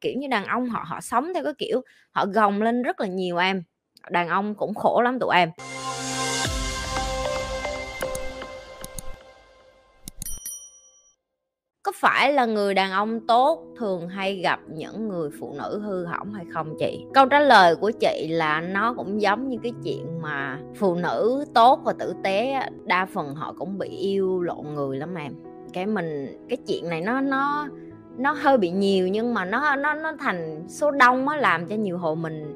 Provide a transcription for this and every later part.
kiểu như đàn ông họ sống theo cái kiểu họ gồng lên rất là nhiều. Em đàn ông cũng khổ lắm tụi em. Có phải là người đàn ông tốt thường hay gặp những người phụ nữ hư hỏng hay không chị? Câu trả lời của chị là nó cũng giống như cái chuyện mà phụ nữ tốt và tử tế đa phần họ cũng bị yêu lộn người lắm em. Cái chuyện này nó hơi bị nhiều, nhưng mà nó thành số đông á, làm cho nhiều hồi mình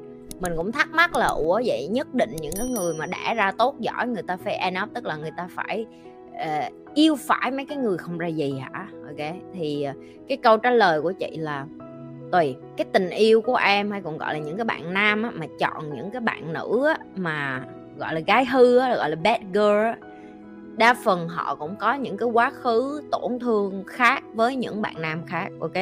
cũng thắc mắc là ủa vậy nhất định những cái người mà đã ra tốt giỏi người ta phải end up, tức là người ta phải yêu phải mấy cái người không ra gì hả? Ok, thì cái câu trả lời của chị là tùy cái tình yêu của em, hay còn gọi là những cái bạn nam á, mà chọn những cái bạn nữ á, mà gọi là gái hư á, gọi là bad girl á, đa phần họ cũng có những cái quá khứ tổn thương khác với những bạn nam khác. Ok,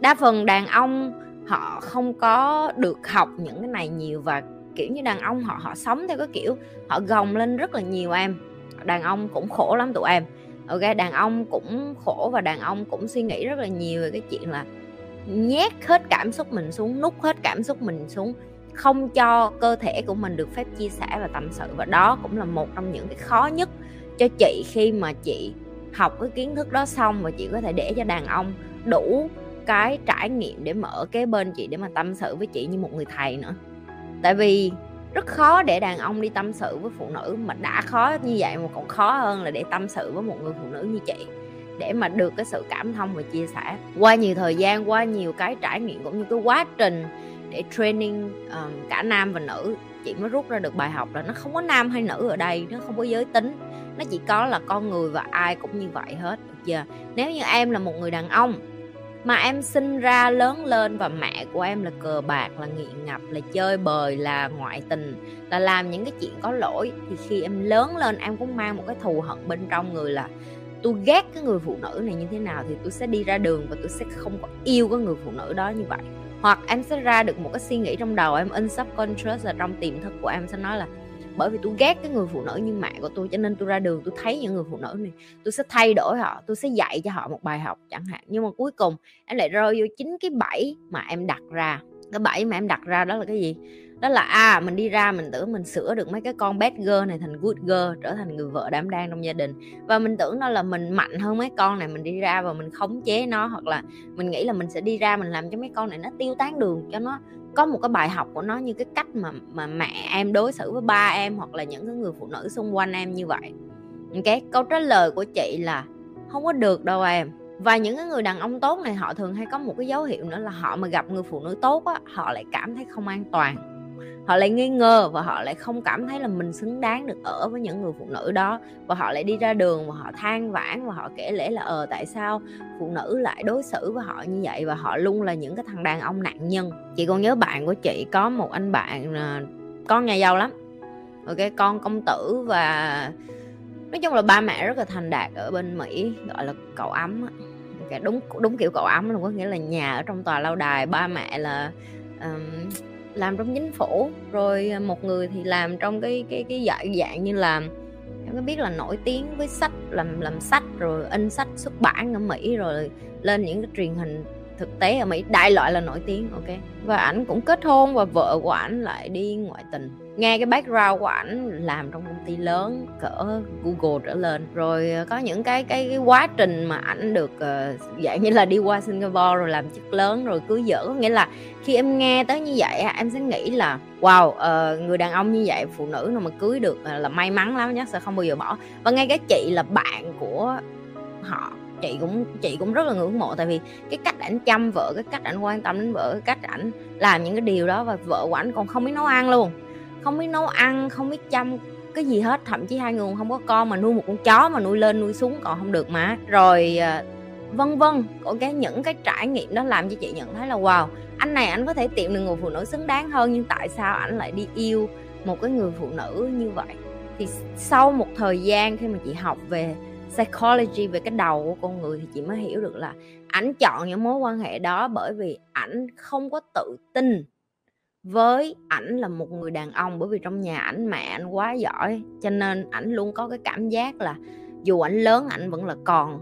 đa phần đàn ông họ không có được học những cái này nhiều, và kiểu như đàn ông họ sống theo cái kiểu họ gồng lên rất là nhiều. Em đàn ông cũng khổ lắm tụi em. Ok, đàn ông cũng khổ và đàn ông cũng suy nghĩ rất là nhiều về cái chuyện là nhét hết cảm xúc mình xuống, nút hết cảm xúc mình xuống, không cho cơ thể của mình được phép chia sẻ và tâm sự. Và đó cũng là một trong những cái khó nhất cho chị khi mà chị học cái kiến thức đó xong và chị có thể để cho đàn ông đủ cái trải nghiệm để mở cái bên chị, để mà tâm sự với chị như một người thầy nữa. Tại vì rất khó để đàn ông đi tâm sự với phụ nữ, mà đã khó như vậy mà còn khó hơn là để tâm sự với một người phụ nữ như chị, để mà được cái sự cảm thông và chia sẻ. Qua nhiều thời gian, qua nhiều cái trải nghiệm cũng như cái quá trình để training cả nam và nữ, chị mới rút ra được bài học là nó không có nam hay nữ ở đây, nó không có giới tính, nó chỉ có là con người và ai cũng như vậy hết. Giờ nếu như em là một người đàn ông mà em sinh ra lớn lên và mẹ của em là cờ bạc, là nghiện ngập, là chơi bời, là ngoại tình, là làm những cái chuyện có lỗi, thì khi em lớn lên em cũng mang một cái thù hận bên trong người là tôi ghét cái người phụ nữ này như thế nào thì tôi sẽ đi ra đường và tôi sẽ không có yêu cái người phụ nữ đó như vậy. Hoặc em sẽ ra được một cái suy nghĩ trong đầu em, in subconscious, là trong tiềm thức của em sẽ nói là bởi vì tôi ghét cái người phụ nữ như mẹ của tôi, cho nên tôi ra đường tôi thấy những người phụ nữ này, tôi sẽ thay đổi họ, tôi sẽ dạy cho họ một bài học chẳng hạn. Nhưng mà cuối cùng em lại rơi vô chính cái bẫy mà em đặt ra. Cái bẫy mà em đặt ra đó là cái gì? Đó là mình đi ra mình tưởng mình sửa được mấy cái con bad girl này thành good girl, trở thành người vợ đảm đang trong gia đình, và mình tưởng đó là mình mạnh hơn mấy con này, mình đi ra và mình khống chế nó, hoặc là mình nghĩ là mình sẽ đi ra mình làm cho mấy con này nó tiêu tán đường, cho nó có một cái bài học của nó, như cái cách mà mẹ em đối xử với ba em hoặc là những cái người phụ nữ xung quanh em như vậy. Okay. Câu trả lời của chị là không có được đâu em. Và những cái người đàn ông tốt này họ thường hay có một cái dấu hiệu nữa là họ mà gặp người phụ nữ tốt á, họ lại cảm thấy không an toàn, họ lại nghi ngờ và họ lại không cảm thấy là mình xứng đáng được ở với những người phụ nữ đó, và họ lại đi ra đường và họ than vãn và họ kể lể là tại sao phụ nữ lại đối xử với họ như vậy, và họ luôn là những cái thằng đàn ông nạn nhân. Chị còn nhớ bạn của chị có một anh bạn con nhà giàu lắm, okay, con công tử, và nói chung là ba mẹ rất là thành đạt ở bên Mỹ, gọi là cậu ấm, okay, đúng kiểu cậu ấm luôn, có nghĩa là nhà ở trong tòa lâu đài, ba mẹ là làm trong chính phủ, rồi một người thì làm trong cái dạng như là em có biết là nổi tiếng với sách, làm sách rồi in sách xuất bản ở Mỹ, rồi lên những cái truyền hình thực tế ở Mỹ, đại loại là nổi tiếng. Ok, và ảnh cũng kết hôn và vợ của ảnh lại đi ngoại tình. Nghe cái background của ảnh làm trong công ty lớn cỡ Google trở lên, rồi có những cái quá trình mà ảnh được dạng như là đi qua Singapore rồi làm chức lớn rồi cưới vợ. Có nghĩa là khi em nghe tới như vậy em sẽ nghĩ là wow, người đàn ông như vậy, phụ nữ nào mà cưới được là may mắn lắm, nhất sẽ không bao giờ bỏ. Và ngay cái chị là bạn của họ, chị cũng rất là ngưỡng mộ, tại vì cái cách ảnh chăm vợ, cái cách ảnh quan tâm đến vợ, cái cách ảnh làm những cái điều đó. Và vợ của ảnh còn không biết nấu ăn luôn, không biết nấu ăn, không biết chăm cái gì hết, thậm chí hai người còn không có con, mà nuôi một con chó mà nuôi lên nuôi xuống còn không được mà, rồi vân vân. Okay, những cái trải nghiệm đó làm cho chị nhận thấy là wow, anh này ảnh có thể tìm được người phụ nữ xứng đáng hơn, nhưng tại sao ảnh lại đi yêu một cái người phụ nữ như vậy? Thì sau một thời gian khi mà chị học về psychology, về cái đầu của con người, thì chị mới hiểu được là ảnh chọn những mối quan hệ đó bởi vì ảnh không có tự tin với ảnh là một người đàn ông, bởi vì trong nhà ảnh mẹ ảnh quá giỏi, cho nên ảnh luôn có cái cảm giác là dù ảnh lớn ảnh vẫn là con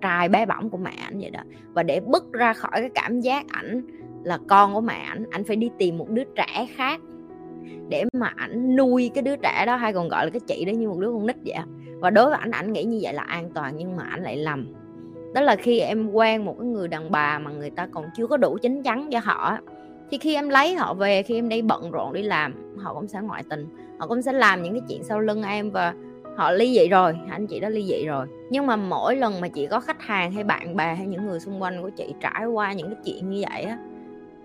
trai bé bỏng của mẹ ảnh vậy đó. Và để bứt ra khỏi cái cảm giác ảnh là con của mẹ ảnh phải đi tìm một đứa trẻ khác để mà ảnh nuôi cái đứa trẻ đó, hay còn gọi là cái chị đó như một đứa con nít vậy. Và đối với ảnh nghĩ như vậy là an toàn, nhưng mà ảnh lại lầm. Đó là khi em quen một cái người đàn bà mà người ta còn chưa có đủ chín chắn cho họ, thì khi em lấy họ về, khi em đi bận rộn đi làm, họ cũng sẽ ngoại tình, họ cũng sẽ làm những cái chuyện sau lưng em, và họ ly dị rồi, anh chị đó ly dị rồi. Nhưng mà mỗi lần mà chị có khách hàng hay bạn bè hay những người xung quanh của chị trải qua những cái chuyện như vậy á,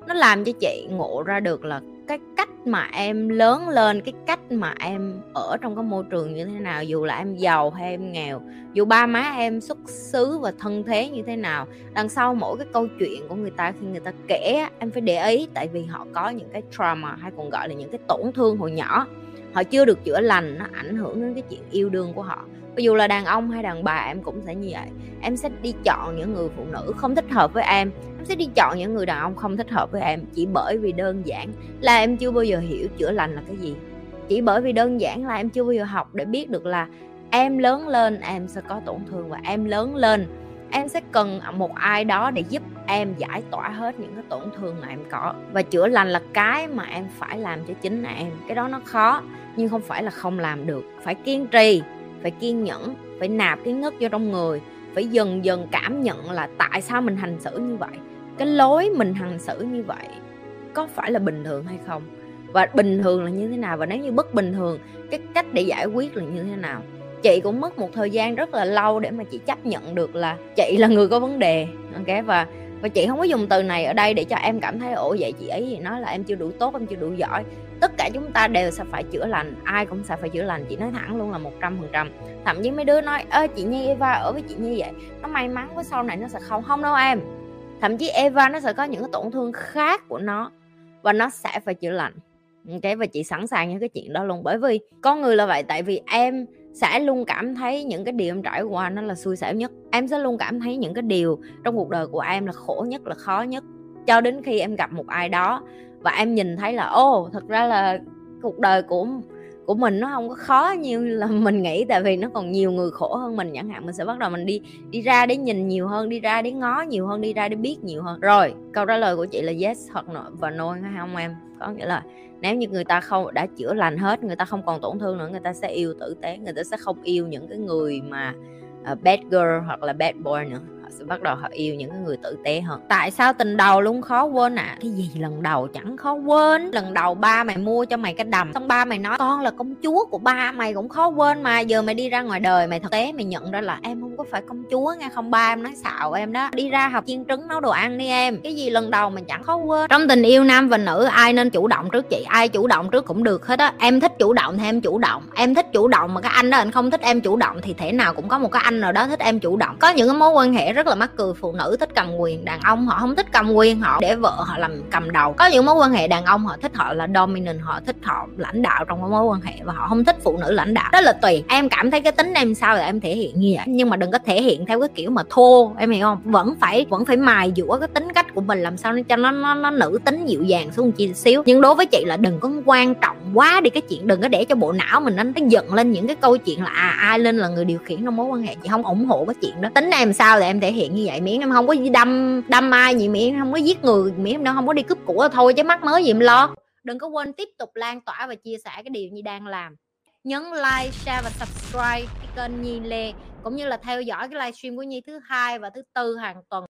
nó làm cho chị ngộ ra được là cái cách mà em lớn lên, cái cách mà em ở trong cái môi trường như thế nào, dù là em giàu hay em nghèo, dù ba má em xuất xứ và thân thế như thế nào, đằng sau mỗi cái câu chuyện của người ta khi người ta kể em phải để ý, tại vì họ có những cái trauma hay còn gọi là những cái tổn thương hồi nhỏ họ chưa được chữa lành, nó ảnh hưởng đến cái chuyện yêu đương của họ. Ví dụ là đàn ông hay đàn bà em cũng sẽ như vậy, em sẽ đi chọn những người phụ nữ không thích hợp với em sẽ đi chọn những người đàn ông không thích hợp với em, chỉ bởi vì đơn giản là em chưa bao giờ hiểu chữa lành là cái gì, chỉ bởi vì đơn giản là em chưa bao giờ học để biết được là em lớn lên em sẽ có tổn thương, và em lớn lên em sẽ cần một ai đó để giúp em giải tỏa hết những cái tổn thương mà em có. Và chữa lành là cái mà em phải làm cho chính em. Cái đó nó khó, nhưng không phải là không làm được. Phải kiên trì, phải kiên nhẫn, phải nạp cái ngất vô trong người, phải dần dần cảm nhận là tại sao mình hành xử như vậy, cái lối mình hành xử như vậy có phải là bình thường hay không, và bình thường là như thế nào, và nếu như bất bình thường cái cách để giải quyết là như thế nào. Chị cũng mất một thời gian rất là lâu để mà chị chấp nhận được là chị là người có vấn đề, ok? Và chị không có dùng từ này ở đây để cho em cảm thấy ồ vậy chị ấy thì nói là em chưa đủ tốt, em chưa đủ giỏi. Tất cả chúng ta đều sẽ phải chữa lành, ai cũng sẽ phải chữa lành, chị nói thẳng luôn là 100%. Thậm chí mấy đứa nói ơ chị Nhi, Eva ở với chị Nhi vậy nó may mắn quá, sau này nó sẽ không đâu em. Thậm chí Eva nó sẽ có những cái tổn thương khác của nó và nó sẽ phải chữa lành, ok? Và chị sẵn sàng cho cái chuyện đó luôn, bởi vì con người là vậy. Tại vì em sẽ luôn cảm thấy những cái điều em trải qua nó là xui xẻo nhất, em sẽ luôn cảm thấy những cái điều trong cuộc đời của em là khổ nhất, là khó nhất, cho đến khi em gặp một ai đó và em nhìn thấy là ô, thật ra là cuộc đời của mình nó không có khó như là mình nghĩ, tại vì nó còn nhiều người khổ hơn mình chẳng hạn. Mình sẽ bắt đầu mình đi ra để nhìn nhiều hơn, đi ra để ngó nhiều hơn, đi ra để biết nhiều hơn. Rồi câu trả lời của chị là yes hoặc no, và no hay không em, có nghĩa là nếu như người ta không đã chữa lành hết, người ta không còn tổn thương nữa, người ta sẽ yêu tử tế, người ta sẽ không yêu những cái người mà bad girl hoặc là bad boy nữa, họ sẽ bắt đầu họ yêu những cái người tử tế hơn. Tại sao tình đầu luôn khó quên ạ? Cái gì lần đầu chẳng khó quên. Lần đầu ba mày mua cho mày cái đầm, xong ba mày nói con là công chúa của ba mày cũng khó quên mà. Giờ mày đi ra ngoài đời mày thực tế mày nhận ra là em không có phải công chúa nghe không ba, em nói xạo em đó. Đi ra học chiên trứng nấu đồ ăn đi em. Cái gì lần đầu mình chẳng khó quên. Trong tình yêu nam và nữ ai nên chủ động trước chị? Ai chủ động trước cũng được hết á. Em thích chủ động thì em chủ động. Em thích chủ động mà cái anh đó anh không thích em chủ động thì thể nào cũng có một cái anh nào đó thích em chủ động. Có những cái mối quan hệ rất là mắc cười, phụ nữ thích cầm quyền, đàn ông họ không thích cầm quyền, họ để vợ họ làm cầm đầu. Có những mối quan hệ đàn ông họ thích họ là dominant, họ thích họ lãnh đạo trong cái mối quan hệ, và họ không thích phụ nữ lãnh đạo. Đó là tùy, em cảm thấy cái tính em sao là em thể hiện như vậy, nhưng mà đừng có thể hiện theo cái kiểu mà thô, em hiểu không? Vẫn phải mài giũa cái tính cách của mình làm sao cho nó nữ tính dịu dàng xuống một chi xíu. Nhưng đối với chị là đừng có quan trọng quá đi cái chuyện, đừng có để cho bộ não mình nó giận lên những cái câu chuyện là ai lên là người điều khiển trong mối quan hệ. Chị không ủng hộ cái chuyện đó. Tính em sao là em thể hiện như vậy, miễn em không có đâm ai gì, miễn em không có giết người, miễn em không có đi cướp của thôi, chứ mắc mớ gì em lo. Đừng có quên tiếp tục lan tỏa và chia sẻ cái điều Nhi đang làm. Nhấn like, share và subscribe cái kênh Nhi Lê, cũng như là theo dõi cái livestream của Nhi thứ 2 và thứ 4 hàng tuần.